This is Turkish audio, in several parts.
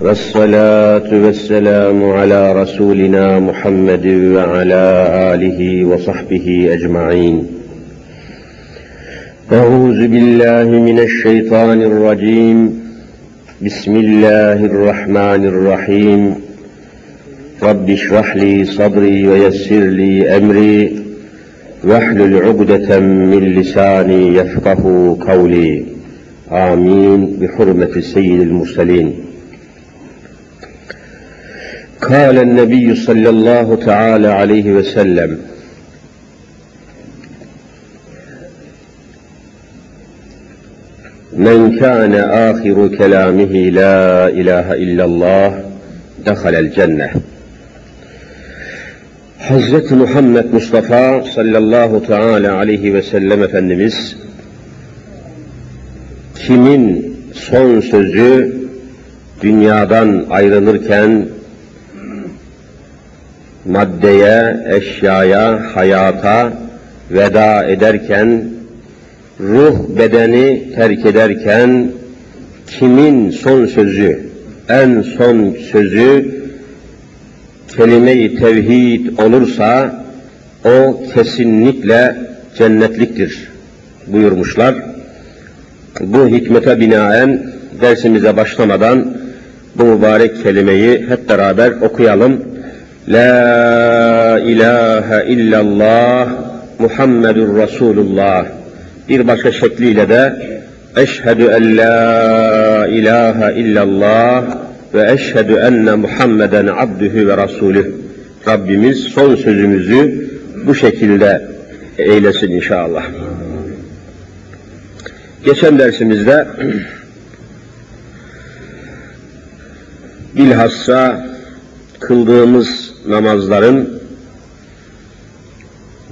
والصلاة والسلام على رسولنا محمد وعلى آله وصحبه أجمعين. أعوذ بالله من الشيطان الرجيم. بسم الله الرحمن الرحيم. رب اشرح لي صدري ويسر لي أمري واحلل عقدة من لساني يفقه قولي. آمين بحرمة سيد المرسلين. قال النبي صلى الله تعالى عليه وسلم: من كان آخر كلامه لا إله إلا الله دخل الجنة. Hazreti Muhammed Mustafa sallallahu teala aleyhi ve sellem Efendimiz kimin son sözü dünyadan ayrılırken maddeye, eşyaya, hayata veda ederken, ruh bedeni terk ederken kimin son sözü, en son sözü kelime-i tevhid olursa o kesinlikle cennetliktir buyurmuşlar. Bu hikmete binaen dersimize başlamadan bu mübarek kelimeyi hep beraber okuyalım. La ilahe illallah Muhammedur Resulullah. Bir başka şekliyle de eşhedü en la ilahe illallah ve eşhedü enne Muhammeden abdühü ve rasulüh. Rabbimiz son sözümüzü bu şekilde eylesin inşallah. Geçen dersimizde bilhassa kıldığımız namazların,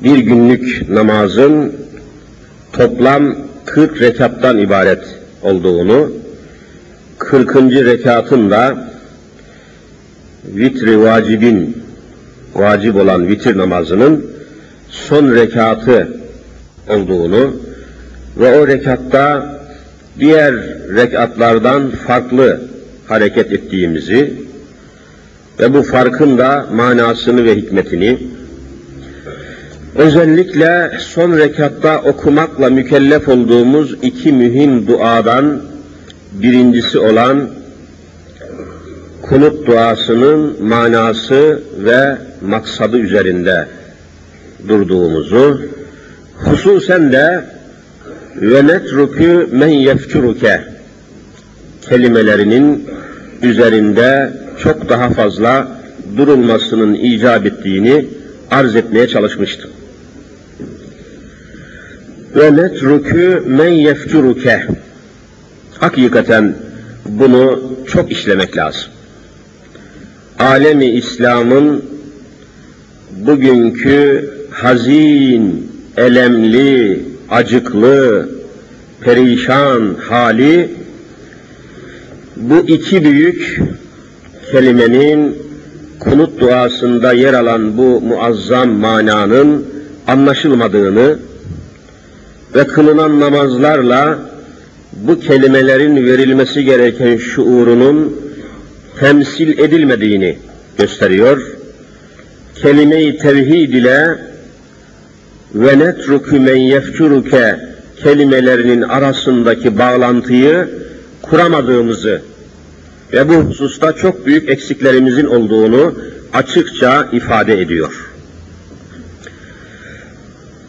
bir günlük namazın toplam 40 rekattan ibaret olduğunu, 40. rekatın da vitri vacibin, vacip olan vitir namazının son rekatı olduğunu ve o rekatta diğer rekatlardan farklı hareket ettiğimizi ve bu farkın da manasını ve hikmetini, özellikle son rekatta okumakla mükellef olduğumuz iki mühim duadan birincisi olan kunut duasının manası ve maksadı üzerinde durduğumuzu, hususen de ve netrukü men yefcuruke kelimelerinin üzerinde çok daha fazla durulmasının icap ettiğini arz etmeye çalışmıştım. Ve netrukü men yefcuruke, hakikaten bunu çok işlemek lazım. Alemi İslam'ın bugünkü hazin, elemli, acıklı, perişan hali bu iki büyük kelimenin, kunut duasında yer alan bu muazzam mananın anlaşılmadığını ve kılınan namazlarla bu kelimelerin verilmesi gereken şuurunun temsil edilmediğini gösteriyor. Kelime-i tevhid ile ve netruku men yefcuruke kelimelerinin arasındaki bağlantıyı kuramadığımızı ve bu hususta çok büyük eksiklerimizin olduğunu açıkça ifade ediyor.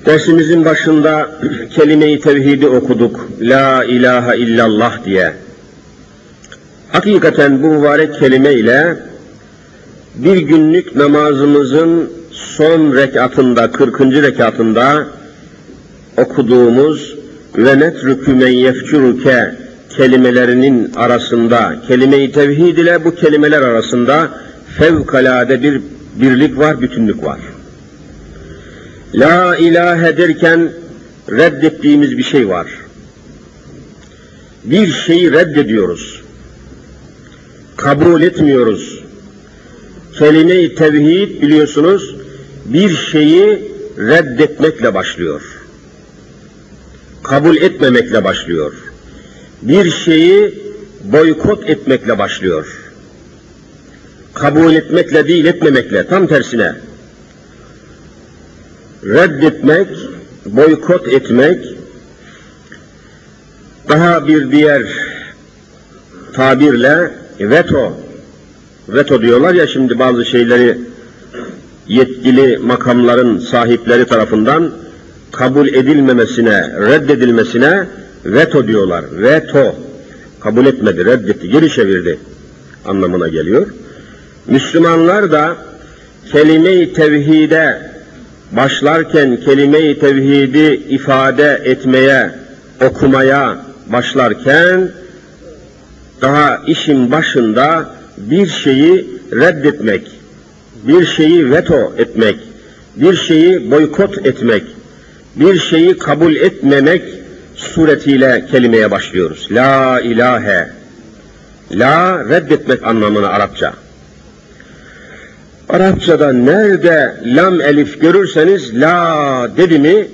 Dersimizin başında kelime-i tevhidi okuduk. La ilahe illallah diye. Hakikaten bu mübarek kelime ile bir günlük namazımızın son rekatında, 40. rekatında okuduğumuz ve netrükü men yefcuruke kelimelerinin arasında, kelime-i tevhid ile bu kelimeler arasında fevkalade bir birlik var, bütünlük var. La ilahe derken reddettiğimiz bir şey var. Bir şeyi reddediyoruz. Kabul etmiyoruz. Kelime-i tevhid biliyorsunuz bir şeyi reddetmekle başlıyor. Kabul etmemekle başlıyor. Bir şeyi boykot etmekle başlıyor. kabul etmekle değil etmemekle, tam tersine reddetmek, boykot etmek, daha bir diğer tabirle veto diyorlar ya şimdi bazı şeyleri yetkili makamların sahipleri tarafından kabul edilmemesine, reddedilmesine veto diyorlar. Veto, kabul etmedi, reddetti, geri çevirdi anlamına geliyor. Müslümanlar da kelime-i tevhide başlarken, kelime-i tevhidi ifade etmeye, okumaya başlarken daha işin başında bir şeyi reddetmek, bir şeyi veto etmek, bir şeyi boykot etmek, bir şeyi kabul etmemek suretiyle kelimeye başlıyoruz. La ilahe. La reddetmek anlamına Arapça. Arapçada nerede lam elif görürseniz la dedi mi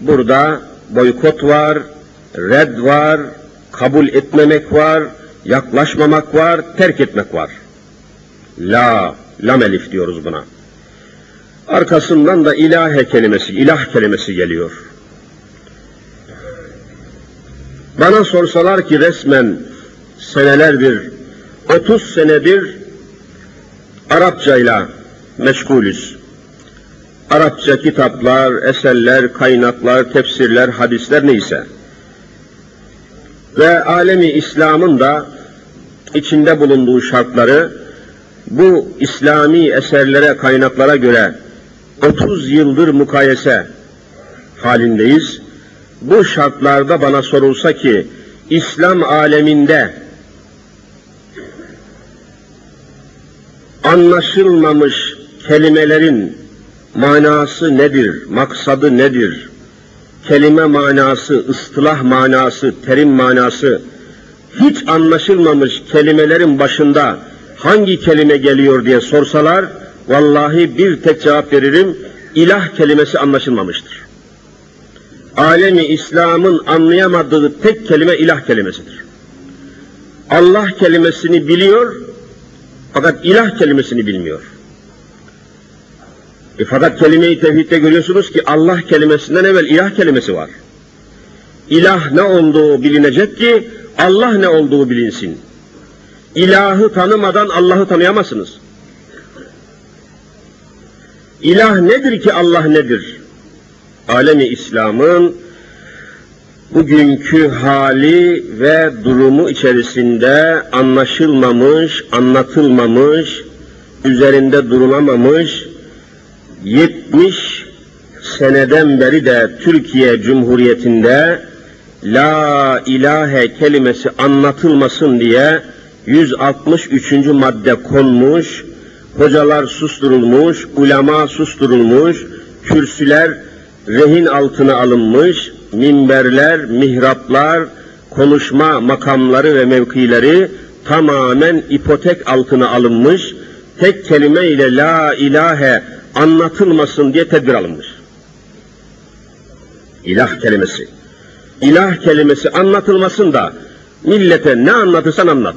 burada boykot var, red var, kabul etmemek var, yaklaşmamak var, terk etmek var. La, lam elif diyoruz buna. Arkasından da ilahe kelimesi, ilah kelimesi geliyor. Bana sorsalar ki resmen senelerdir, 30 senedir Arapçayla meşgulüz. Arapça kitaplar, eserler, kaynaklar, tefsirler, hadisler neyse. Ve alemi İslam'ın da içinde bulunduğu şartları bu İslami eserlere, kaynaklara göre 30 yıldır mukayese halindeyiz. Bu şartlarda bana sorulsa ki İslam aleminde anlaşılmamış kelimelerin manası nedir, maksadı nedir? Kelime manası, ıstılah manası, terim manası, hiç anlaşılmamış kelimelerin başında hangi kelime geliyor diye sorsalar, vallahi bir tek cevap veririm, ilah kelimesi anlaşılmamıştır. Alemi İslam'ın anlayamadığı tek kelime ilah kelimesidir. Allah kelimesini biliyor, fakat ilah kelimesini bilmiyor. Fakat kelime-i tevhidde görüyorsunuz ki Allah kelimesinden evvel ilah kelimesi var. İlah ne olduğu bilinecek ki Allah ne olduğu bilinsin. İlahı tanımadan Allah'ı tanıyamazsınız. İlah nedir ki Allah nedir? Alemi İslam'ın bugünkü hali ve durumu içerisinde anlaşılmamış, anlatılmamış, üzerinde durulamamış, 70 seneden beri de Türkiye Cumhuriyeti'nde la ilahe kelimesi anlatılmasın diye 163. madde konmuş, hocalar susturulmuş, ulema susturulmuş, kürsüler rehin altına alınmış, minberler, mihraplar, konuşma makamları ve mevkileri tamamen ipotek altına alınmış, tek kelime ile la ilahe anlatılmasın diye tedbir alınmış. İlah kelimesi. İlah kelimesi anlatılmasın da millete ne anlatırsan anlat.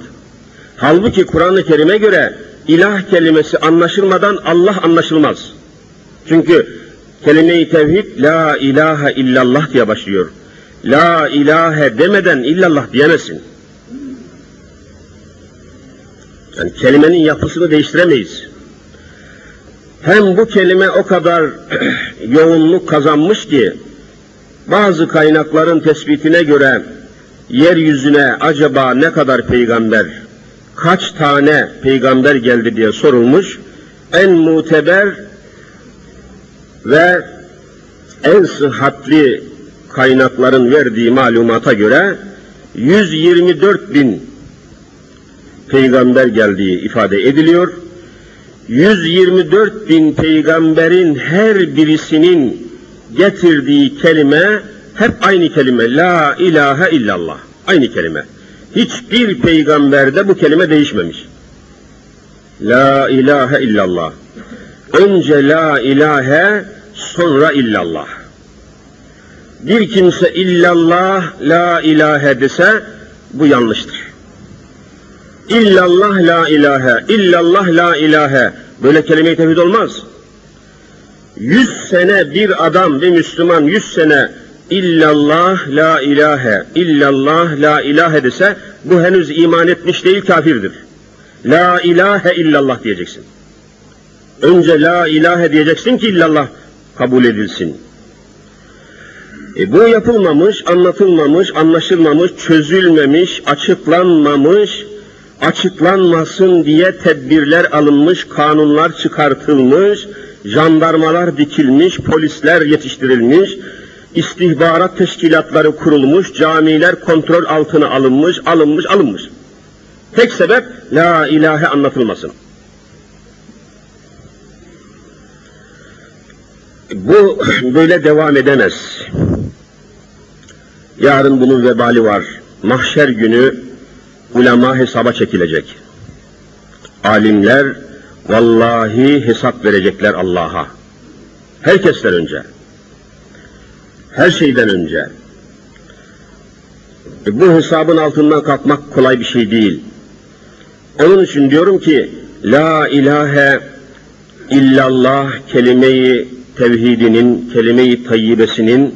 Halbuki Kur'an-ı Kerim'e göre ilah kelimesi anlaşılmadan Allah anlaşılmaz. Çünkü kelime-i tevhid la ilahe illallah diye başlıyor. La ilahe demeden illallah diyemezsin. Yani kelimenin yapısını değiştiremeyiz. Hem bu kelime o kadar yoğunluk kazanmış ki bazı kaynakların tespitine göre yeryüzüne acaba ne kadar peygamber, kaç tane peygamber geldi diye sorulmuş. En muteber ve en sıhhatli kaynakların verdiği malumata göre 124.000 peygamber geldiği ifade ediliyor. 124.000 peygamberin her birisinin getirdiği kelime hep aynı kelime. La ilahe illallah. Aynı kelime. Hiçbir peygamberde bu kelime değişmemiş. La ilahe illallah. Önce la ilahe, sonra illallah. Bir kimse illallah, la ilahe dese bu yanlıştır. İllallah la ilahe, illallah la ilahe. Böyle kelime-i tevhid olmaz. 100 sene bir adam, bir Müslüman 100 sene illallah la ilahe, illallah la ilahe dese bu henüz iman etmiş değil, kafirdir. La ilahe illallah diyeceksin. Önce la ilahe diyeceksin ki illallah kabul edilsin. Bu yapılmamış, anlatılmamış, anlaşılmamış, çözülmemiş, açıklanmamış, açıklanmasın diye tedbirler alınmış, kanunlar çıkartılmış, jandarmalar dikilmiş, polisler yetiştirilmiş, istihbarat teşkilatları kurulmuş, camiler kontrol altına alınmış. Tek sebep la ilahe anlatılmasın. Bu böyle devam edemez. Yarın bunun vebali var. Mahşer günü ulema hesaba çekilecek. Alimler vallahi hesap verecekler Allah'a. Herkesten önce. Her şeyden önce. Bu hesabın altından kalkmak kolay bir şey değil. Onun için diyorum ki la ilahe illallah kelime-i tevhidinin, kelime-i tayyibesinin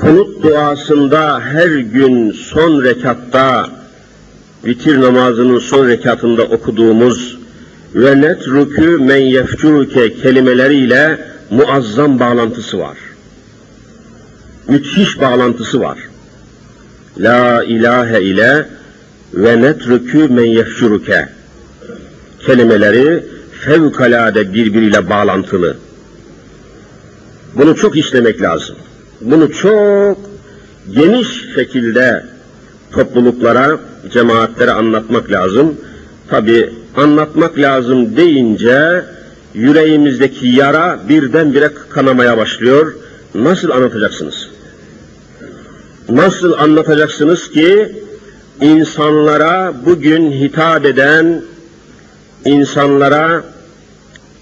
kunut duasında her gün son rekatta, vitir namazının son rekatında okuduğumuz ve netrükü men yefcuke kelimeleriyle muazzam bağlantısı var. Müthiş bağlantısı var. La ilahe ile ve netrükü men yefcuke kelimeleri fevkalade birbiriyle bağlantılı. Bunu çok işlemek lazım. Bunu çok geniş şekilde topluluklara, cemaatlere anlatmak lazım. Tabi anlatmak lazım deyince yüreğimizdeki yara birdenbire kanamaya başlıyor. Nasıl anlatacaksınız? Nasıl anlatacaksınız ki insanlara bugün hitap eden, insanlara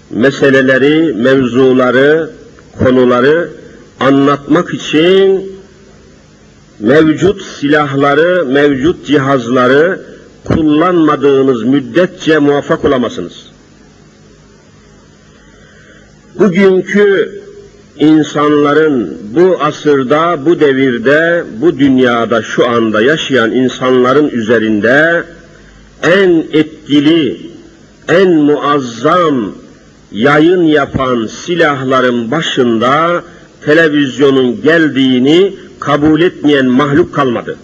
meseleleri, mevzuları, konuları anlatmak için mevcut silahları, mevcut cihazları kullanmadığınız müddetçe muvaffak olamazsınız. Bugünkü insanların, bu asırda, bu devirde, bu dünyada şu anda yaşayan insanların üzerinde en etkili, en muazzam yayın yapan silahların başında televizyonun geldiğini kabul etmeyen mahluk kalmadı.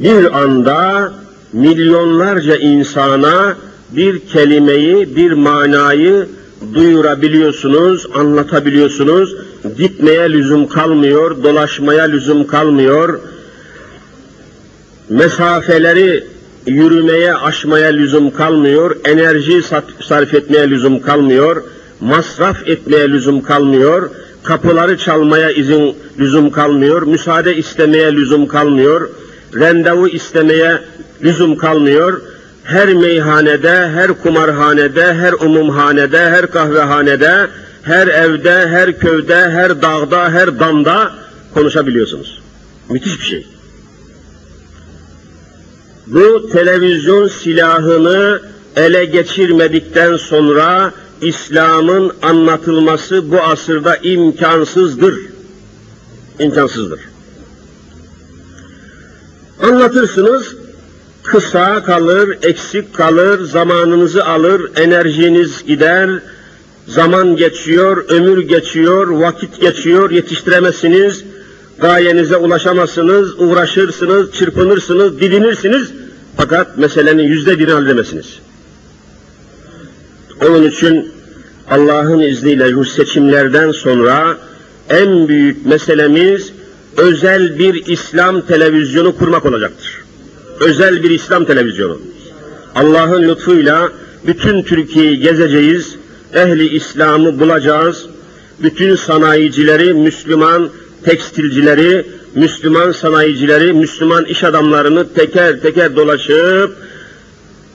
Bir anda milyonlarca insana bir kelimeyi, bir manayı duyurabiliyorsunuz, anlatabiliyorsunuz. Gitmeye lüzum kalmıyor, dolaşmaya lüzum kalmıyor. Mesafeleri yürümeye, aşmaya lüzum kalmıyor, enerji sarf etmeye lüzum kalmıyor, masraf etmeye lüzum kalmıyor, kapıları çalmaya lüzum kalmıyor, müsaade istemeye lüzum kalmıyor, randevu istemeye lüzum kalmıyor. Her meyhanede, her kumarhanede, her umumhanede, her kahvehanede, her evde, her köyde, her dağda, her damda konuşabiliyorsunuz. Müthiş bir şey. Bu televizyon silahını ele geçirmedikten sonra İslam'ın anlatılması bu asırda imkansızdır. İmkansızdır. Anlatırsınız, kısa kalır, eksik kalır, zamanınızı alır, enerjiniz gider, zaman geçiyor, ömür geçiyor, vakit geçiyor, yetiştiremezsiniz. Gayenize ulaşamazsınız, uğraşırsınız, çırpınırsınız, dilinirsiniz. Fakat meselenin %1'ini halledemezsiniz. Onun için Allah'ın izniyle bu seçimlerden sonra en büyük meselemiz özel bir İslam televizyonu kurmak olacaktır. Özel bir İslam televizyonu. Allah'ın lütfuyla bütün Türkiye'yi gezeceğiz, ehli İslam'ı bulacağız, bütün sanayicileri, Müslüman tekstilcileri, Müslüman sanayicileri, Müslüman iş adamlarını teker teker dolaşıp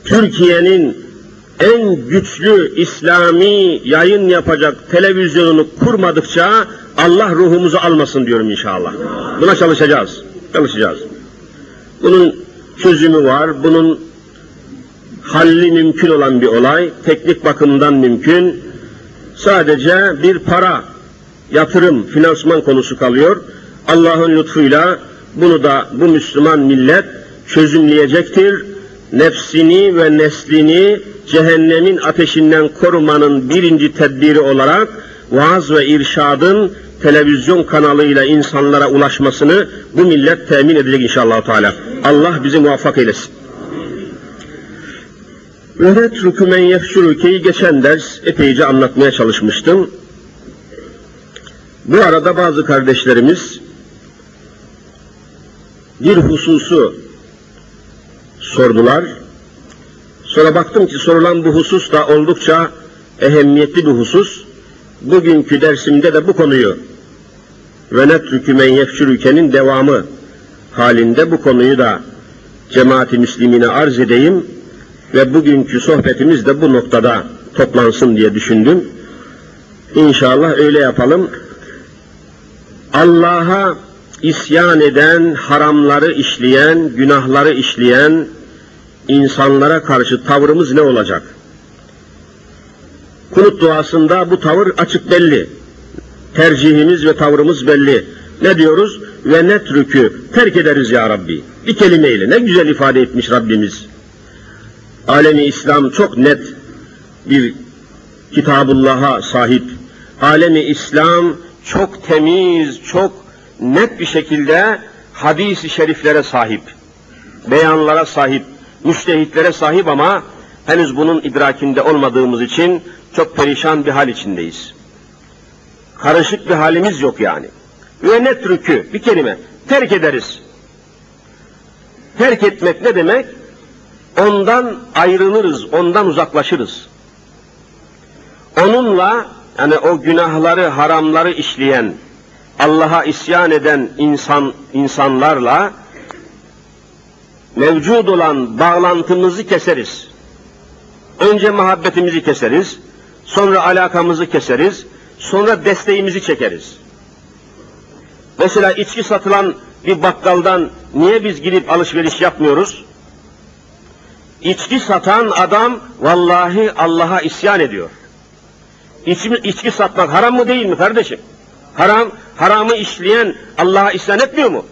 Türkiye'nin en güçlü İslami yayın yapacak televizyonunu kurmadıkça Allah ruhumuzu almasın diyorum inşallah. Buna çalışacağız. çalışacağız. Bunun çözümü var, bunun halli mümkün olan bir olay, teknik bakımdan mümkün. Sadece bir para, yatırım, finansman konusu kalıyor. Allah'ın lütfuyla bunu da bu Müslüman millet çözümleyecektir. Nefsini ve neslini cehennemin ateşinden korumanın birinci tedbiri olarak vaaz ve irşadın televizyon kanalıyla insanlara ulaşmasını bu millet temin edecek inşallah Teala. Allah bizi muvaffak eylesin. Veret rükümen yefşurüke'yi geçen ders epeyce anlatmaya çalışmıştım. Bu arada bazı kardeşlerimiz bir hususu sordular. Sonra baktım ki sorulan bu husus da oldukça ehemmiyetli bir husus. Bugünkü dersimde de bu konuyu ve netrükü men yefşürüke'nin devamı halinde bu konuyu da cemaat-i müslimine arz edeyim ve bugünkü sohbetimiz de bu noktada toplansın diye düşündüm. İnşallah öyle yapalım. Allah'a isyan eden, haramları işleyen, günahları işleyen insanlara karşı tavrımız ne olacak? Kunut duasında bu tavır açık belli. Tercihimiz ve tavrımız belli. Ne diyoruz? Ve netrükü, terk ederiz ya Rabbi. Bir kelimeyle ne güzel ifade etmiş Rabbimiz. Alemi İslam çok net bir Kitabullah'a sahip. Alemi İslam çok temiz, çok net bir şekilde hadis-i şeriflere sahip, beyanlara sahip, müçtehitlere sahip ama henüz bunun idrakinde olmadığımız için çok perişan bir hal içindeyiz. Karışık bir halimiz yok yani. Ve netrükü, bir kelime, terk ederiz. Terk etmek ne demek? Ondan ayrılırız, ondan uzaklaşırız. Onunla, yani o günahları, haramları işleyen, Allah'a isyan eden insanlarla mevcut olan bağlantımızı keseriz. Önce muhabbetimizi keseriz, sonra alakamızı keseriz, sonra desteğimizi çekeriz. Mesela içki satılan bir bakkaldan niye biz gidip alışveriş yapmıyoruz? İçki satan adam vallahi Allah'a isyan ediyor. İçki satmak haram mı değil mi kardeşim? Haram, haramı işleyen Allah'a isyan etmiyor mu?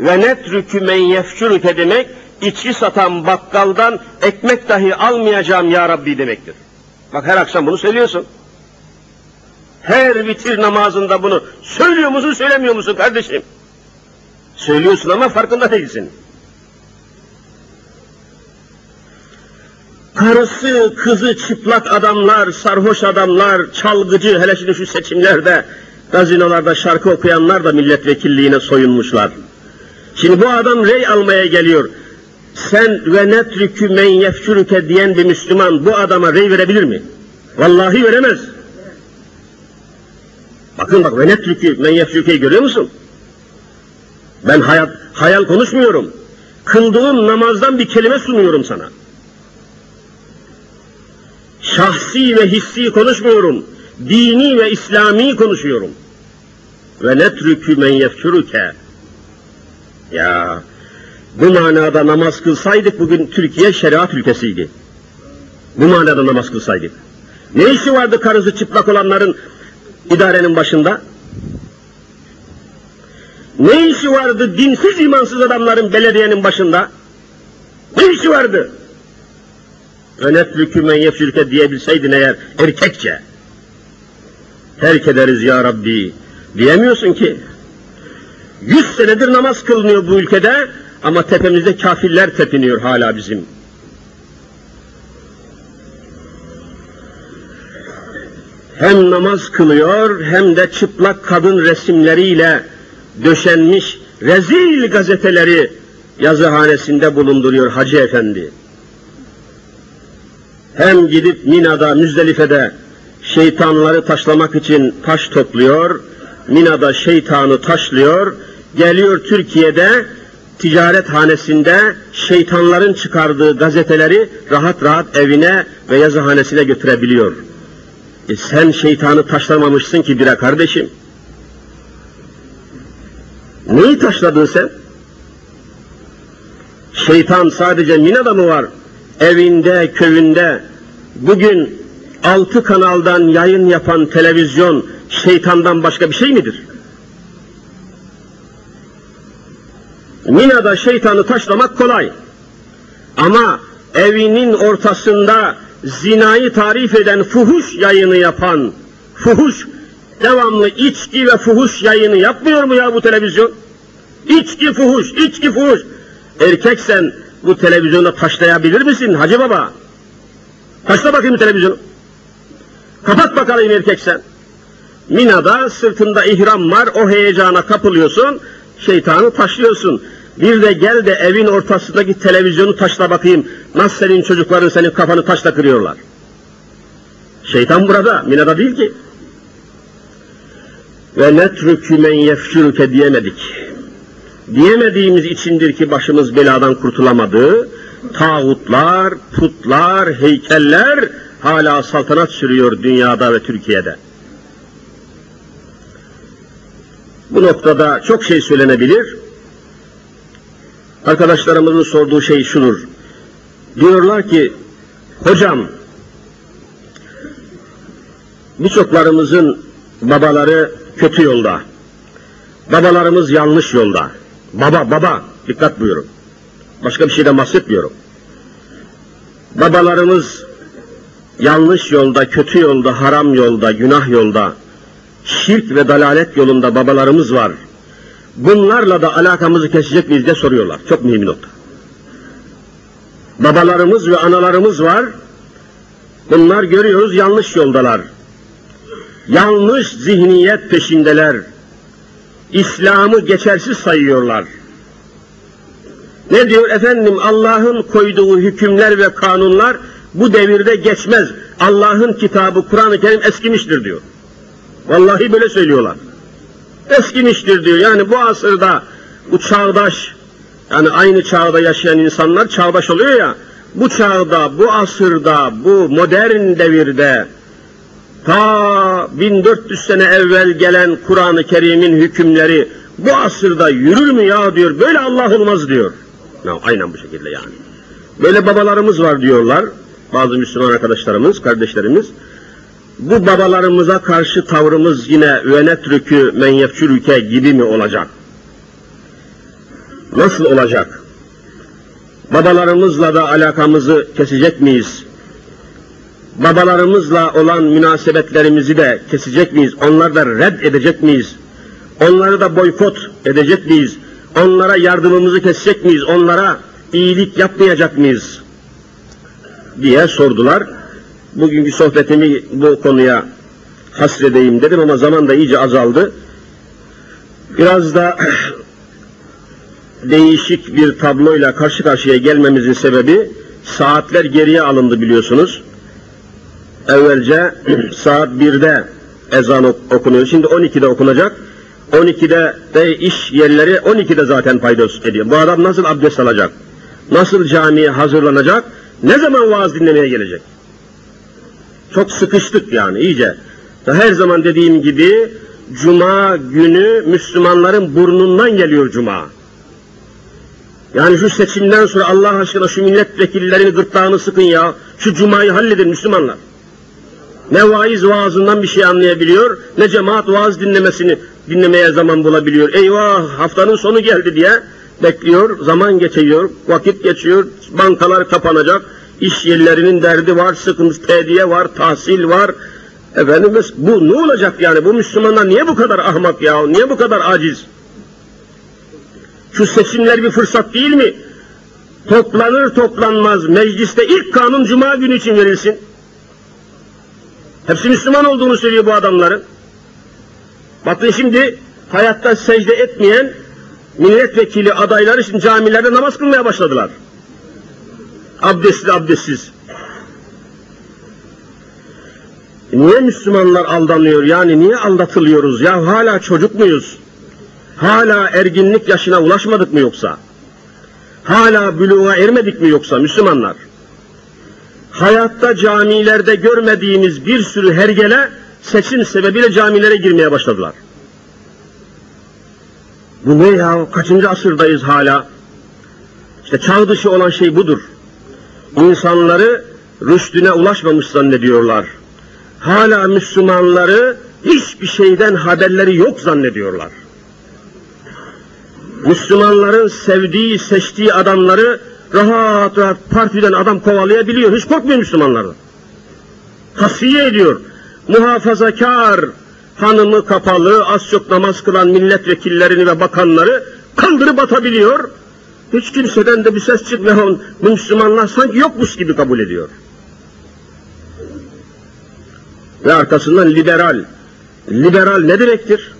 Ve netrükü men yefşürüke demek, içki satan bakkaldan ekmek dahi almayacağım ya Rabbi demektir. Bak her akşam bunu söylüyorsun. Her vitir namazında bunu söylüyor musun, söylemiyor musun kardeşim? Söylüyorsun ama farkında değilsin. Karısı, kızı, çıplak adamlar, sarhoş adamlar, çalgıcı, hele şimdi şu seçimlerde, gazinolarda şarkı okuyanlar da milletvekilliğine soyunmuşlar. Şimdi bu adam rey almaya geliyor. Sen ve netrükü men yefşürüke diyen bir Müslüman bu adama rey verebilir mi? Vallahi veremez. Bakın bak, ve netrükü men yefşürüke'yi görüyor musun? Ben hayal konuşmuyorum. Kıldığım namazdan bir kelime sunuyorum sana. Şahsi ve hissi konuşmuyorum. Dini ve İslami konuşuyorum. Ve netrükü men yefşürüke. Ya bu manada namaz kılsaydık bugün Türkiye şeriat ülkesiydi. Bu manada namaz kılsaydık. Ne işi vardı karısı çıplak olanların idarenin başında? Ne işi vardı dinsiz imansız adamların belediyenin başında? Ne işi vardı? Ve netrükü men yefşürüke diyebilseydin eğer erkekçe, terk ederiz ya Rabbi diyemiyorsun ki. 100 senedir namaz kılmıyor bu ülkede ama tepemizde kafirler tepiniyor hala bizim. Hem namaz kılıyor hem de çıplak kadın resimleriyle döşenmiş rezil gazeteleri yazıhanesinde bulunduruyor Hacı Efendi. Hem gidip Mina'da, Müzdelife'de şeytanları taşlamak için taş topluyor, Mina'da şeytanı taşlıyor, geliyor Türkiye'de ticaret hanesinde şeytanların çıkardığı gazeteleri rahat rahat evine ve yazıhanesine götürebiliyor. Sen şeytanı taşlamamışsın ki bire kardeşim. Neyi taşladın sen? Şeytan sadece Mina'da mı var? Evinde, köyünde. Bugün 6 kanaldan yayın yapan televizyon şeytandan başka bir şey midir? Mina'da şeytanı taşlamak kolay. Ama evinin ortasında zinayı tarif eden fuhuş yayını yapan, fuhuş, devamlı içki ve fuhuş yayını yapmıyor mu ya bu televizyon? İçki fuhuş, içki fuhuş. Erkeksen bu televizyonu taşlayabilir misin Hacı Baba? Taşla bakayım televizyonu. Kapat bakalım erkeksen. Mina'da sırtında ihram var, o heyecana kapılıyorsun, şeytanı taşlıyorsun. Bir de gel de evin ortasındaki televizyonu taşla bakayım. Nasıl senin çocukların senin kafanı taşla kırıyorlar. Şeytan burada, Mina'da değil ki. Ve netrükü men yefşülke diyemedik. Diyemediğimiz içindir ki başımız beladan kurtulamadı. Tağutlar, putlar, heykeller hala saltanat sürüyor dünyada ve Türkiye'de. Bu noktada çok şey söylenebilir. Arkadaşlarımızın sorduğu şey şudur. Diyorlar ki, hocam, birçoklarımızın babaları kötü yolda, babalarımız yanlış yolda. Baba, dikkat buyurun. Başka bir şeyden bahsetmiyorum. Babalarımız yanlış yolda, kötü yolda, haram yolda, günah yolda, şirk ve dalalet yolunda babalarımız var. Bunlarla da alakamızı kesecek miyiz diye soruyorlar. Çok mühim nokta. Babalarımız ve analarımız var. Bunlar görüyoruz yanlış yoldalar. Yanlış zihniyet peşindeler. İslam'ı geçersiz sayıyorlar. Ne diyor efendim? Allah'ın koyduğu hükümler ve kanunlar bu devirde geçmez. Allah'ın kitabı Kur'an-ı Kerim eskimiştir diyor. Vallahi böyle söylüyorlar. Eskimiştir diyor. Yani bu asırda, bu çağdaş, yani aynı çağda yaşayan insanlar çağdaş oluyor ya, bu çağda, bu asırda, bu modern devirde ta 1400 sene evvel gelen Kur'an-ı Kerim'in hükümleri bu asırda yürür mü ya diyor, böyle Allah olmaz diyor. Ya, aynen bu şekilde yani. Böyle babalarımız var diyorlar, bazı Müslüman arkadaşlarımız, kardeşlerimiz. Bu babalarımıza karşı tavrımız yine venetrükü men yefçülüke gibi mi olacak? Nasıl olacak? Babalarımızla da alakamızı kesecek miyiz? Babalarımızla olan münasebetlerimizi de kesecek miyiz? Onları da red edecek miyiz? Onları da boykot edecek miyiz? Onlara yardımımızı kesecek miyiz? Onlara iyilik yapmayacak mıyız? Diye sordular. Bugünkü sohbetimi bu konuya hasredeyim dedim ama zaman da iyice azaldı. Biraz da değişik bir tabloyla karşı karşıya gelmemizin sebebi saatler geriye alındı biliyorsunuz. Evvelce saat 1'de ezan okunuyor. Şimdi 12'de okunacak. 12'de de iş yerleri 12'de zaten paydos ediyor. Bu adam nasıl abdest alacak? Nasıl camiye hazırlanacak? Ne zaman vaaz dinlemeye gelecek? Çok sıkıştık yani iyice. Her zaman dediğim gibi Cuma günü Müslümanların burnundan geliyor Cuma. Yani şu seçimden sonra Allah aşkına şu milletvekillerini gırtlağını sıkın ya. Şu Cuma'yı halledin Müslümanlar. Ne vaiz vaazından bir şey anlayabiliyor, ne cemaat vaaz dinlemeye zaman bulabiliyor. Eyvah haftanın sonu geldi diye bekliyor, zaman geçiyor, vakit geçiyor, bankalar kapanacak. İş yerlerinin derdi var, sıkıntı, tediye var, tahsil var. Efendimiz bu ne olacak yani? Bu Müslümanlar niye bu kadar ahmak ya? Niye bu kadar aciz? Şu seçimler bir fırsat değil mi? Toplanır toplanmaz mecliste ilk kanun Cuma günü için verilsin. Hepsi Müslüman olduğunu söylüyor bu adamların. Bakın şimdi hayatta secde etmeyen milletvekili adayları şimdi camilerde namaz kılmaya başladılar. Abdestli abdestsiz. Niye Müslümanlar aldanıyor? Yani niye aldatılıyoruz? Ya hala çocuk muyuz? Hala erginlik yaşına ulaşmadık mı yoksa? Hala büluğa ermedik mi yoksa Müslümanlar? Hayatta camilerde görmediğimiz bir sürü hergele seçim sebebiyle camilere girmeye başladılar. Bu ne ya? Kaçıncı asırdayız hala? İşte çağ dışı olan şey budur. İnsanları rüştüne ulaşmamış zannediyorlar. Hala Müslümanları hiçbir şeyden haberleri yok zannediyorlar. Müslümanların sevdiği, seçtiği adamları rahat rahat partiden adam kovalayabiliyor. Hiç korkmuyor Müslümanlardan. Tasfiye ediyor. Muhafazakar hanımı kapalı, az çok namaz kılan milletvekillerini ve bakanları kaldırıp atabiliyor. Hiç kimseden de bir ses çıkmıyor. Bu Müslümanlar sanki yokmuş gibi kabul ediyor. Ve arkasından liberal. Liberal ne demektir?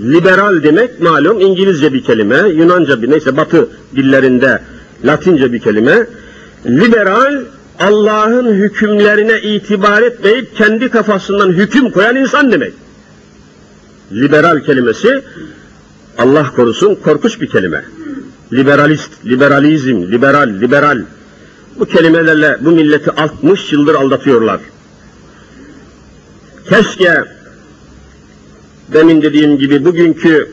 Liberal demek malum İngilizce bir kelime, Yunanca bir neyse Batı dillerinde Latince bir kelime. Liberal, Allah'ın hükümlerine itibar etmeyip kendi kafasından hüküm koyan insan demek. Liberal kelimesi Allah korusun korkunç bir kelime. Liberalist, liberalizm, liberal, liberal. Bu kelimelerle bu milleti 60 yıldır aldatıyorlar. Keşke demin dediğim gibi bugünkü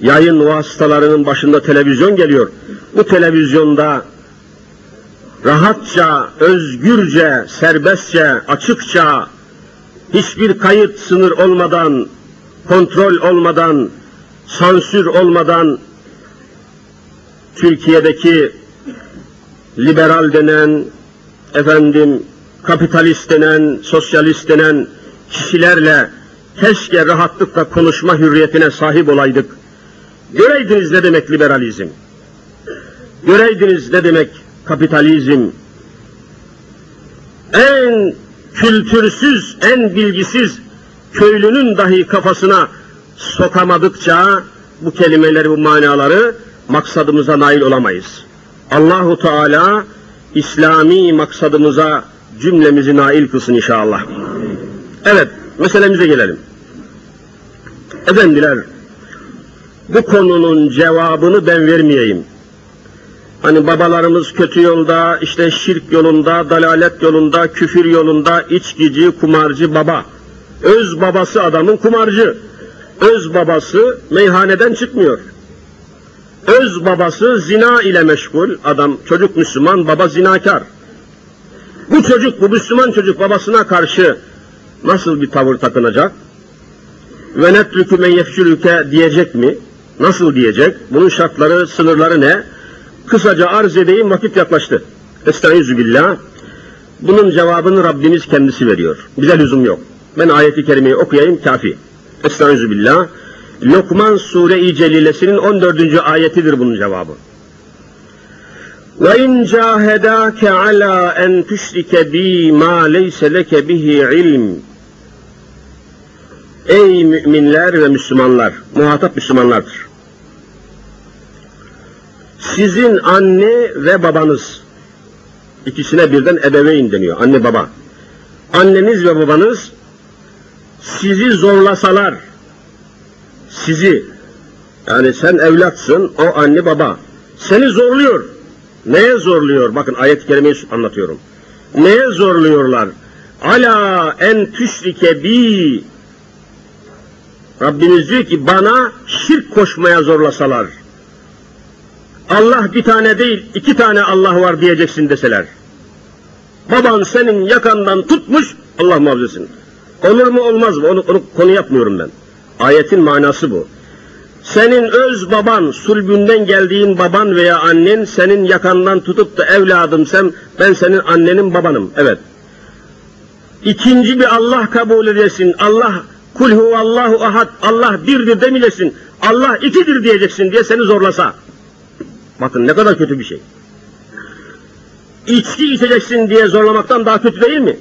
yayın vasıtalarının başında televizyon geliyor. Bu televizyonda rahatça, özgürce, serbestçe, açıkça, hiçbir kayıt sınır olmadan, kontrol olmadan, sansür olmadan Türkiye'deki liberal denen, kapitalist denen, sosyalist denen kişilerle keşke rahatlıkla konuşma hürriyetine sahip olaydık. Göreydiniz ne demek liberalizm. Göreydiniz ne demek kapitalizm. En kültürsüz, en bilgisiz köylünün dahi kafasına sokamadıkça bu kelimeleri, bu manaları maksadımıza nail olamayız. Allahu Teala İslami maksadımıza cümlemizi nail kılsın inşallah. Evet, meselemize gelelim. Efendiler, bu konunun cevabını ben vermeyeyim. Hani babalarımız kötü yolda, işte şirk yolunda, dalalet yolunda, küfür yolunda, içkici, kumarcı baba. Öz babası adamın kumarcı. Öz babası meyhaneden çıkmıyor. Öz babası zina ile meşgul. Adam çocuk Müslüman, baba zinakar. Bu çocuk, bu Müslüman çocuk babasına karşı nasıl bir tavır takınacak? Ve netrükü men yefşülüke diyecek mi? Nasıl diyecek? Bunun şartları, sınırları ne? Kısaca arz edeyim, vakit yaklaştı. Estağfirullah. Bunun cevabını Rabbimiz kendisi veriyor. Bize lüzum yok. Ben ayeti kerimeyi okuyayım, kafi. Estağfirullah. Lokman Sure-i Celilesi'nin 14. ayetidir bunun cevabı. وَاِنْ جَاهَدَاكَ عَلَى اَنْ تُشْرِكَ بِي مَا لَيْسَ لَكَ بِهِ عِلْمٍ. Ey müminler ve Müslümanlar, muhatap Müslümanlardır. Sizin anne ve babanız, ikisine birden ebeveyn deniyor, anne baba. Anneniz ve babanız sizi zorlasalar, sizi, yani sen evlatsın, o anne baba, seni zorluyor. Neye zorluyor? Bakın ayet-i kerimeyi anlatıyorum. Neye zorluyorlar? Ala en tüşrike bi. Rabbimiz diyor ki bana şirk koşmaya zorlasalar. Allah bir tane değil, 2 tane Allah var diyeceksin deseler. Baban senin yakandan tutmuş, Allah muhafaza etsin. Olur mu olmaz mı? Onu konu yapmıyorum ben. Ayetin manası bu. Senin öz baban, sulbünden geldiğin baban veya annen senin yakandan tutup da evladım sen, ben senin annenim babanım. Evet. İkinci bir Allah kabul edesin. Allah kul huvallahu ahad, Allah birdir demilesin. Allah ikidir diyeceksin diye seni zorlasa. Bakın ne kadar kötü bir şey. İçki içeceksin diye zorlamaktan daha kötü değil mi?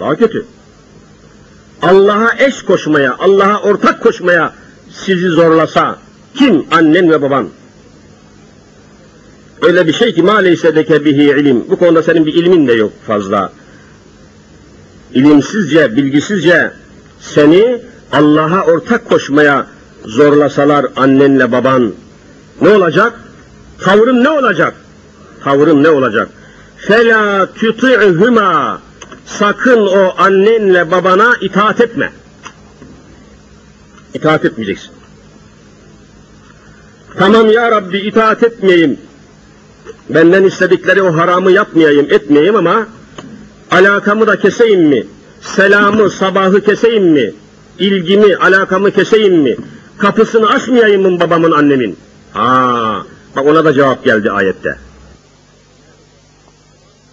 Daha kötü. Allah'a eş koşmaya, Allah'a ortak koşmaya sizi zorlasa, kim? Annen ve baban. Öyle bir şey ki, مَا لَيْسَ لَكَ بِهِ ilim. Bu konuda senin bir ilmin de yok fazla. İlimsizce, bilgisizce seni Allah'a ortak koşmaya zorlasalar annenle baban. Ne olacak? Tavrın ne olacak? Tavrın ne olacak? فَلَا تُطِعْهُمَا. Sakın o annenle babana itaat etme. İtaat etmeyeceksin. Tamam ya Rabbi, itaat etmeyeyim. Benden istedikleri o haramı yapmayayım, etmeyeyim ama alakamı da keseyim mi? Selamı, sabahı keseyim mi? İlgimi, alakamı keseyim mi? Kapısını açmayayım mı babamın, annemin? Bak ona da cevap geldi ayette.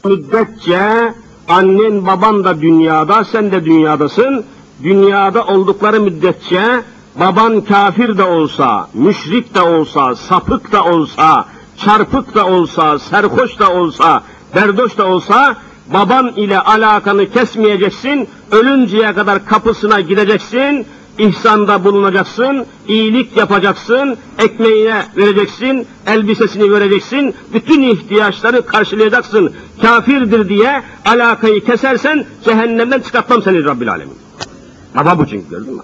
Müddetçe annen baban da dünyada, sen de dünyadasın. Dünyada oldukları müddetçe baban kafir de olsa, müşrik de olsa, sapık da olsa, çarpık da olsa, serhoş da olsa, berdoş da olsa baban ile alakanı kesmeyeceksin, ölünceye kadar kapısına gideceksin, ihsanda bulunacaksın, iyilik yapacaksın, ekmeğine vereceksin, elbisesini vereceksin, bütün ihtiyaçları karşılayacaksın. Kafirdir diye alakayı kesersen cehennemden çıkartmam seni Rabbil Alemin. Baba bu çünkü, gördün mü?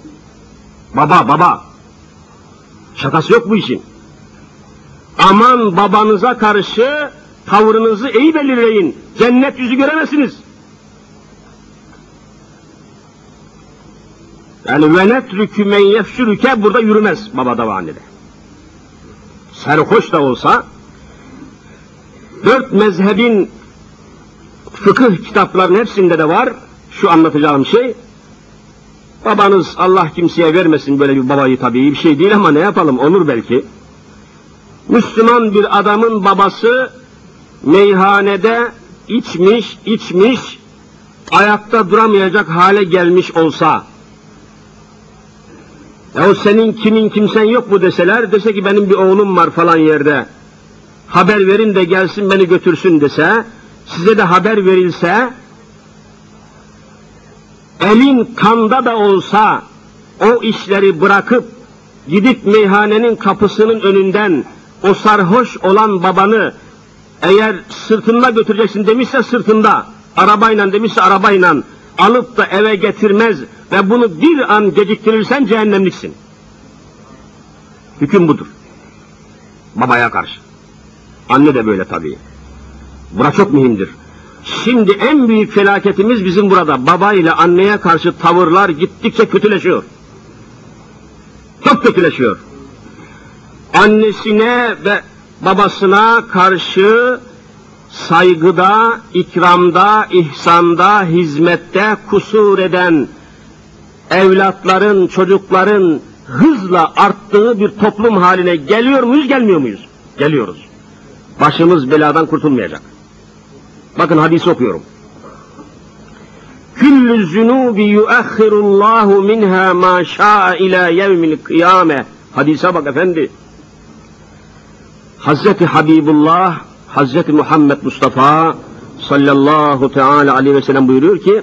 Baba. Şakası yok bu işin. Aman babanıza karşı tavrınızı iyi belirleyin. Cennet yüzü göremezsiniz. Yani venetrükü men yefşürüke burada yürümez babada ve annede. Serhoş da olsa, 4 mezhebin fıkıh kitaplarının hepsinde de var şu anlatacağım şey. Babanız, Allah kimseye vermesin böyle bir babayı, tabii bir şey değil ama ne yapalım, olur belki. Müslüman bir adamın babası meyhanede içmiş, ayakta duramayacak hale gelmiş olsa, ya senin kimin kimsen yok mu deseler, dese ki benim bir oğlum var falan yerde, haber verin de gelsin beni götürsün dese, size de haber verilse, elin kanda da olsa o işleri bırakıp gidip meyhanenin kapısının önünden o sarhoş olan babanı eğer sırtında götüreceksin demişse sırtında, arabayla demişse arabayla alıp da eve getirmez ve bunu bir an geciktirirsen cehennemliksin. Hüküm budur. Babaya karşı. Anne de böyle tabii. Bura çok mühimdir. Şimdi en büyük felaketimiz bizim burada. Baba ile anneye karşı tavırlar gittikçe kötüleşiyor. Çok kötüleşiyor. Annesine ve babasına karşı saygıda, ikramda, ihsanda, hizmette kusur eden evlatların, çocukların hızla arttığı bir toplum haline geliyor muyuz, gelmiyor muyuz? Geliyoruz. Başımız beladan kurtulmayacak. Bakın hadisi okuyorum. Küllü zünubi yuakhirullahu minha ma şaa ila yevmil kıyame. Hadise bak efendi. Hazreti Habibullah, Hazreti Muhammed Mustafa sallallahu teala aleyhi ve sellem buyuruyor ki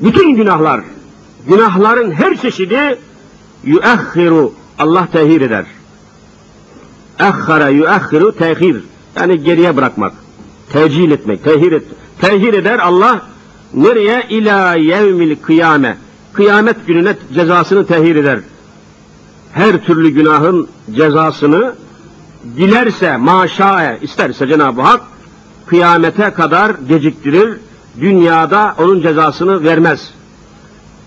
bütün günahlar, günahların her çeşidi yuakhiru, Allah tehir eder. Ahara yuakhiru tehir. Yani geriye bırakmak, tecil etmek, tehir eder Allah. Nereye? İlâ yevmil kıyame. Kıyamet gününe cezasını tehir eder. Her türlü günahın cezasını dilerse, maşae, isterse Cenab-ı Hak kıyamete kadar geciktirir. Dünyada onun cezasını vermez.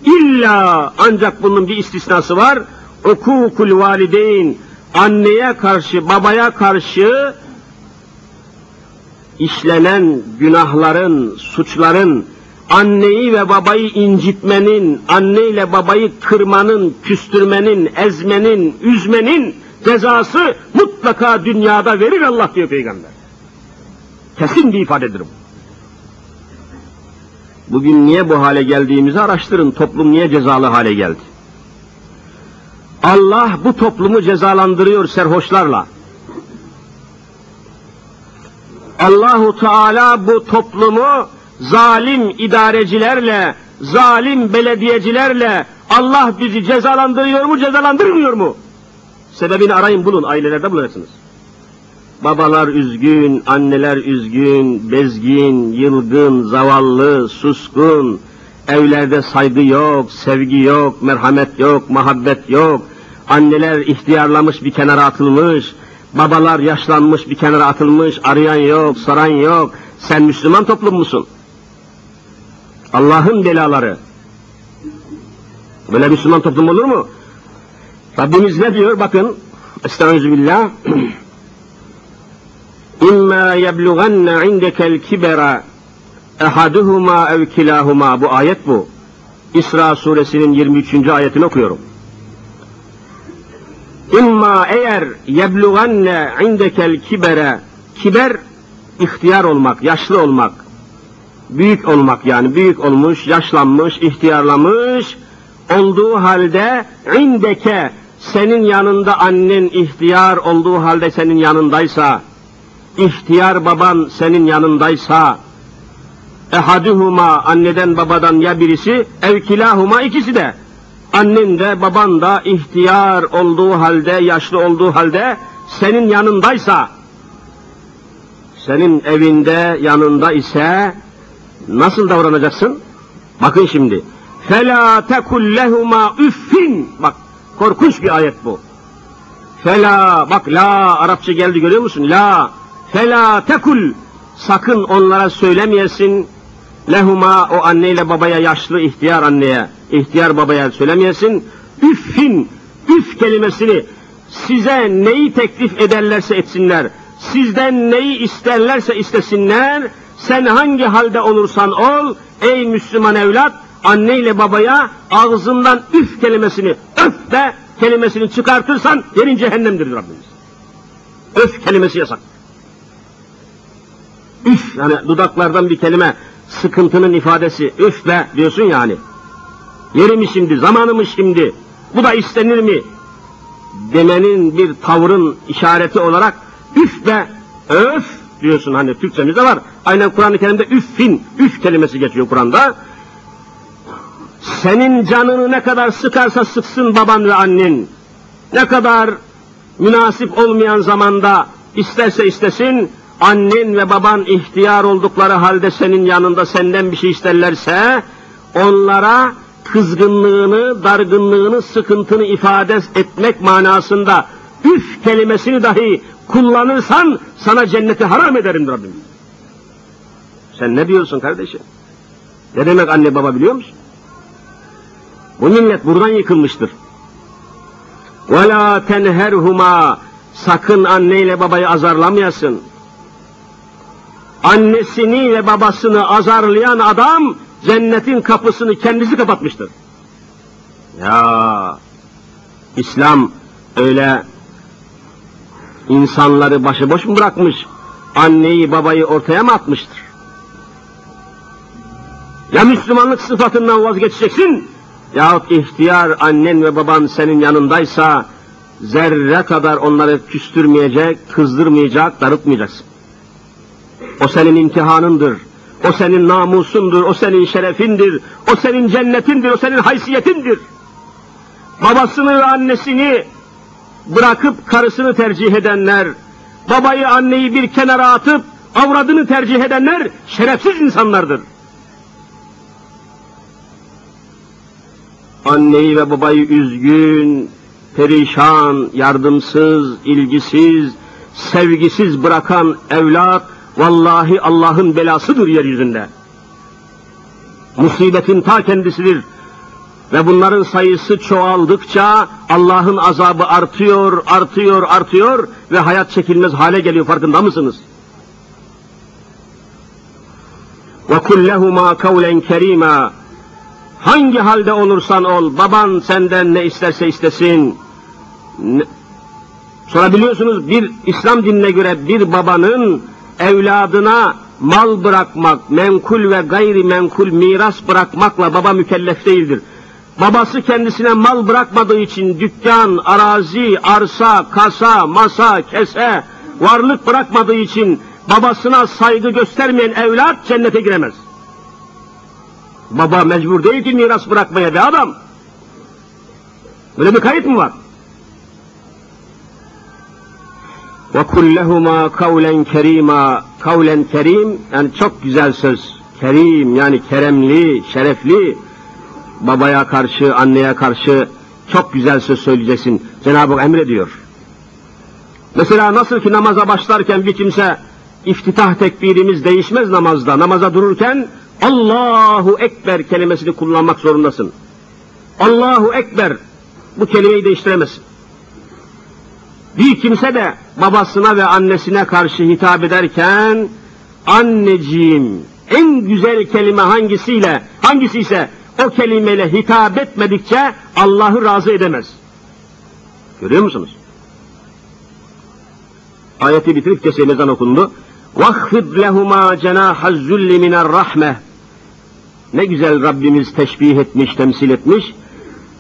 İlla, ancak bunun bir istisnası var. Hukukul valideyn, anneye karşı, babaya karşı işlenen günahların, suçların, anneyi ve babayı incitmenin, anneyle babayı kırmanın, küstürmenin, ezmenin, üzmenin cezası mutlaka dünyada verir Allah diyor Peygamber. Kesin bir ifadedir bu. Bugün niye bu hale geldiğimizi araştırın. Toplum niye cezalı hale geldi? Allah bu toplumu cezalandırıyor serhoşlarla. Allahu Teala bu toplumu zalim idarecilerle, zalim belediyecilerle, Allah bizi cezalandırıyor mu, cezalandırmıyor mu? Sebebini arayın, bulun, ailelerde bulursunuz. Babalar üzgün, anneler üzgün, bezgin, yılgın, zavallı, suskun, evlerde saygı yok, sevgi yok, merhamet yok, muhabbet yok, anneler ihtiyarlamış bir kenara atılmış, babalar yaşlanmış bir kenara atılmış, arayan yok, saran yok. Sen Müslüman toplum musun? Allah'ın belaları. Böyle Müslüman toplum olur mu? Rabbimiz ne diyor? Bakın, Estağfirullah. İmma yebluğanna indekel kibera ehaduhuma ev kilahuma. Bu ayet bu. İsra suresinin 23. ayetini okuyorum. İmma eğer yebluğanne indekel kibera. Kiber ihtiyar olmak, yaşlı olmak. Büyük olmak yani. Büyük olmuş, yaşlanmış, ihtiyarlamış olduğu halde indeke senin yanında annen ihtiyar olduğu halde senin yanındaysa, ihtiyar baban senin yanındaysa, ehaduhuma anneden babadan ya birisi, evkilahuma ikisi de, annen de baban da ihtiyar olduğu halde, yaşlı olduğu halde senin yanındaysa, senin evinde yanında ise nasıl davranacaksın? Bakın şimdi. فَلَا تَكُلْ لَهُمَا اُفِّنْ. Bak korkunç bir ayet bu. Fela, bak la, Arapça geldi görüyor musun? La, fela tekul, sakın onlara söylemeyesin. Lehuma, o anneyle babaya, yaşlı ihtiyar anneye, ihtiyar babaya söylemeyesin. Üffin, üf kelimesini size neyi teklif ederlerse etsinler, sizden neyi isterlerse istesinler, sen hangi halde olursan ol, ey Müslüman evlat, anneyle babaya ağzından üf kelimesini, öf de kelimesini çıkartırsan yerin cehennemdir Rabbimiz. Öf kelimesi yasak. Üf yani dudaklardan bir kelime, sıkıntının ifadesi, üf be diyorsun yani. Yeri mi şimdi, zamanı mı şimdi, bu da istenir mi demenin bir tavrın işareti olarak üf be, öf diyorsun, hani Türkçemizde var. Aynen Kur'an-ı Kerim'de üffin, üf kelimesi geçiyor Kur'an'da. Senin canını ne kadar sıkarsa sıksın baban ve annen, ne kadar münasip olmayan zamanda isterse istesin, annen ve baban ihtiyar oldukları halde senin yanında senden bir şey isterlerse, onlara kızgınlığını, dargınlığını, sıkıntını ifade etmek manasında üf kelimesini dahi kullanırsan sana cenneti haram ederim Rabbim. Sen ne diyorsun kardeşim? Ne demek anne baba biliyor musun? Bu millet buradan yıkılmıştır. وَلَا تَنْهَرْهُمَا. Sakın anneyle babayı azarlamayasın. Annesini ve babasını azarlayan adam cennetin kapısını kendisi kapatmıştır. Ya İslam öyle insanları başıboş mu bırakmış? Anneyi babayı ortaya mı atmıştır? Ya Müslümanlık sıfatından vazgeçeceksin? Yahut ihtiyar annen ve baban senin yanındaysa zerre kadar onları küstürmeyecek, kızdırmayacak, darıtmayacaksın. O senin imtihanındır, o senin namusundur, o senin şerefindir, o senin cennetindir, o senin haysiyetindir. Babasını ve annesini bırakıp karısını tercih edenler, babayı anneyi bir kenara atıp avradını tercih edenler şerefsiz insanlardır. Anneyi ve babayı üzgün, perişan, yardımsız, ilgisiz, sevgisiz bırakan evlat, vallahi Allah'ın belasıdır yeryüzünde. Musibetin ta kendisidir. Ve bunların sayısı çoğaldıkça Allah'ın azabı artıyor, artıyor, artıyor ve hayat çekilmez hale geliyor, farkında mısınız? وَكُلْ لَهُمَا قَوْلًا كَرِيمًا. Hangi halde olursan ol, baban senden ne isterse istesin. Sonra biliyorsunuz bir İslam dinine göre bir babanın evladına mal bırakmak, menkul ve gayri menkul miras bırakmakla baba mükellef değildir. Babası kendisine mal bırakmadığı için dükkan, arazi, arsa, kasa, masa, kese, varlık bırakmadığı için babasına saygı göstermeyen evlat cennete giremez. Baba mecbur değil ki miras bırakmaya be adam. Böyle bir kayıt mı var? وَكُلْ لَهُمَا قَوْلًا كَرِيمًا. Kavlen kerim, yani çok güzel söz. Kerim yani keremli, şerefli. Babaya karşı, anneye karşı çok güzel söz söyleyeceksin. Cenab-ı Hak emrediyor. Mesela nasıl ki namaza başlarken bir kimse, iftitah tekbirimiz değişmez namazda. Namaza dururken Allahu Ekber kelimesini kullanmak zorundasın. Allahu Ekber, bu kelimeyi değiştiremezsin. Bir kimse de babasına ve annesine karşı hitap ederken, anneciğim, en güzel kelime hangisiyse o kelimeyle hitap etmedikçe Allah'ı razı edemez. Görüyor musunuz? Ayeti bitirip keseyim, ezan okundu. وَخْفِضْ لَهُمَا جَنَاحَ الزُّلِّ مِنَ الرَّحْمَةِ. Ne güzel Rabbimiz teşbih etmiş, temsil etmiş.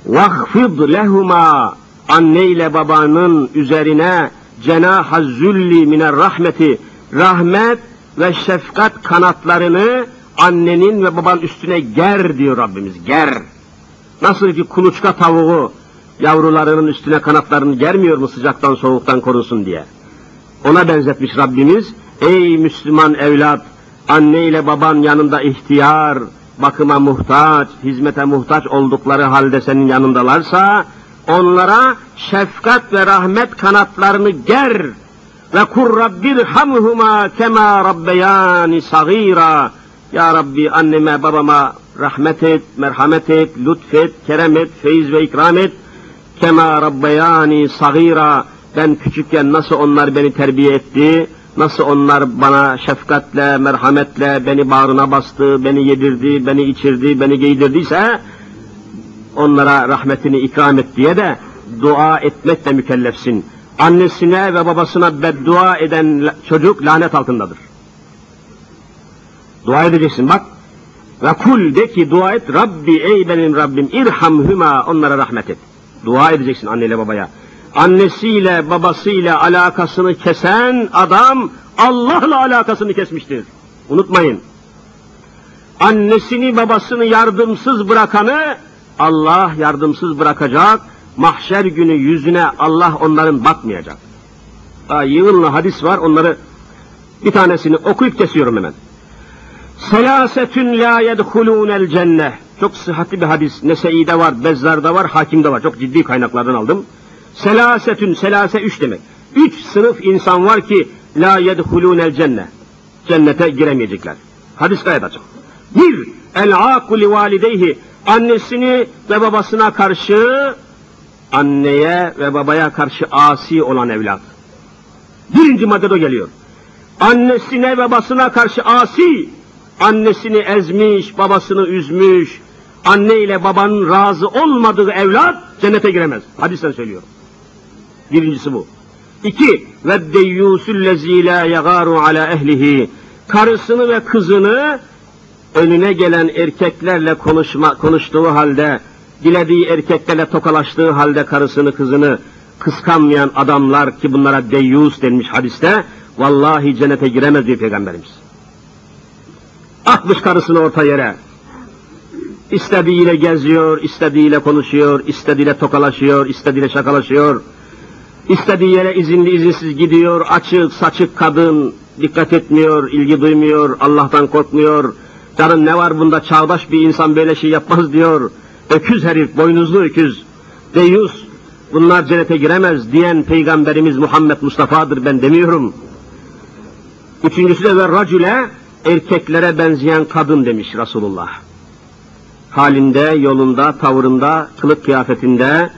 وَخْفِضْ لَهُمَا, anne ile babanın üzerine, جَنَاحَ الزُّلِّ مِنَ الرَّحْمَةِ, rahmet ve şefkat kanatlarını annenin ve babanın üstüne ger diyor Rabbimiz, ger. Nasıl ki kuluçka tavuğu yavrularının üstüne kanatlarını germiyor mu sıcaktan soğuktan korunsun diye? Ona benzetmiş Rabbimiz, ey Müslüman evlat, anne ile baban yanında ihtiyar, bakıma muhtaç, hizmete muhtaç oldukları halde senin yanındalarsa, onlara şefkat ve rahmet kanatlarını ger. Ve kur rabbirhamhuma kema rabbeyani sagira. Ya Rabbi, anneme babama rahmet et, merhamet et, lütfet, kerem et, feyiz ve ikram et. Kema rabbeyani sagira. Ben küçükken nasıl onlar beni terbiye etti, nasıl onlar bana şefkatle, merhametle beni bağrına bastı, beni yedirdi, beni içirdi, beni giydirdiyse, onlara rahmetini ikram et diye de dua etmekle mükellefsin. Annesine ve babasına beddua eden çocuk lanet altındadır. Dua edeceksin bak. Ve kul, de ki, dua et, Rabbi, ey benim Rabbim, irhamhuma, onlara rahmet et. Dua edeceksin anneyle babaya. Annesiyle babasıyla alakasını kesen adam Allah'la alakasını kesmiştir. Unutmayın. Annesini babasını yardımsız bırakanı Allah yardımsız bırakacak. Mahşer günü yüzüne Allah onların bakmayacak. Daha yığınla hadis var, onları bir tanesini okuyup kesiyorum hemen. Selâsetün lâ yedhulûnel cenneh. Çok sıhhatli bir hadis. Nesei'de var, Bezzar'da var, Hakim'de var. Çok ciddi kaynaklardan aldım. Selâsetün, selâse üç demek. 3 sınıf insan var ki lâ yedhulûnel cenneh. Cennete giremeyecekler. Hadis gayet açık. 1. El-âku li valideyhi. Annesini ve babasına karşı, anneye ve babaya karşı asi olan evlat. Birinci maddede o geliyor. Annesine ve babasına karşı asi, annesini ezmiş, babasını üzmüş, anne ile babanın razı olmadığı evlat cennete giremez. Hadisten söylüyorum. Birincisi bu. 2. Ve deyyusüllezî lâ yagâru alâ ehlihi. Karısını ve kızını önüne gelen erkeklerle konuştuğu halde, dilediği erkeklerle tokalaştığı halde karısını kızını kıskanmayan adamlar, ki bunlara deyyus denmiş hadiste, vallahi cennete giremez diyor Peygamberimiz. Atmış karısını orta yere. İstediğiyle geziyor, istediğiyle konuşuyor, istediğiyle tokalaşıyor, istediğiyle şakalaşıyor. İstediği yere izinli izinsiz gidiyor, açık saçık kadın, dikkat etmiyor, ilgi duymuyor, Allah'tan korkmuyor. Canım ne var bunda, çağdaş bir insan böyle şey yapmaz diyor. Öküz herif, boynuzlu öküz, deyyus, bunlar cennete giremez diyen Peygamberimiz Muhammed Mustafa'dır, ben demiyorum. 3. de ve racüle, erkeklere benzeyen kadın demiş Resulullah. Halinde, yolunda, tavırında, kılık kıyafetinde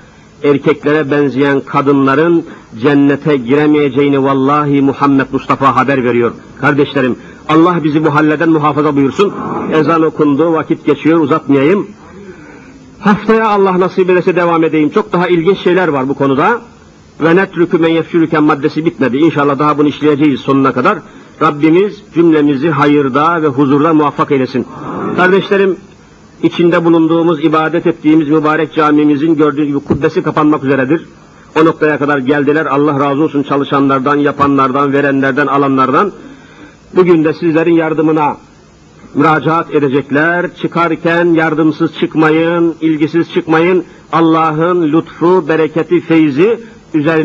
erkeklere benzeyen kadınların cennete giremeyeceğini vallahi Muhammed Mustafa haber veriyor. Kardeşlerim, Allah bizi bu halleden muhafaza buyursun. Ezan okundu, vakit geçiyor, uzatmayayım. Haftaya Allah nasip ederse devam edeyim. Çok daha ilginç şeyler var bu konuda. Ve netrükü men yefşürüken maddesi bitmedi. İnşallah daha bunu işleyeceğiz sonuna kadar. Rabbimiz cümlemizi hayırda ve huzurda muvaffak eylesin. Kardeşlerim, içinde bulunduğumuz, ibadet ettiğimiz mübarek camimizin gördüğünüz gibi kubbesi kapanmak üzeredir. O noktaya kadar geldiler. Allah razı olsun çalışanlardan, yapanlardan, verenlerden, alanlardan. Bugün de sizlerin yardımına müracaat edecekler. Çıkarken yardımsız çıkmayın, ilgisiz çıkmayın. Allah'ın lütfu, bereketi, feyzi üzerinize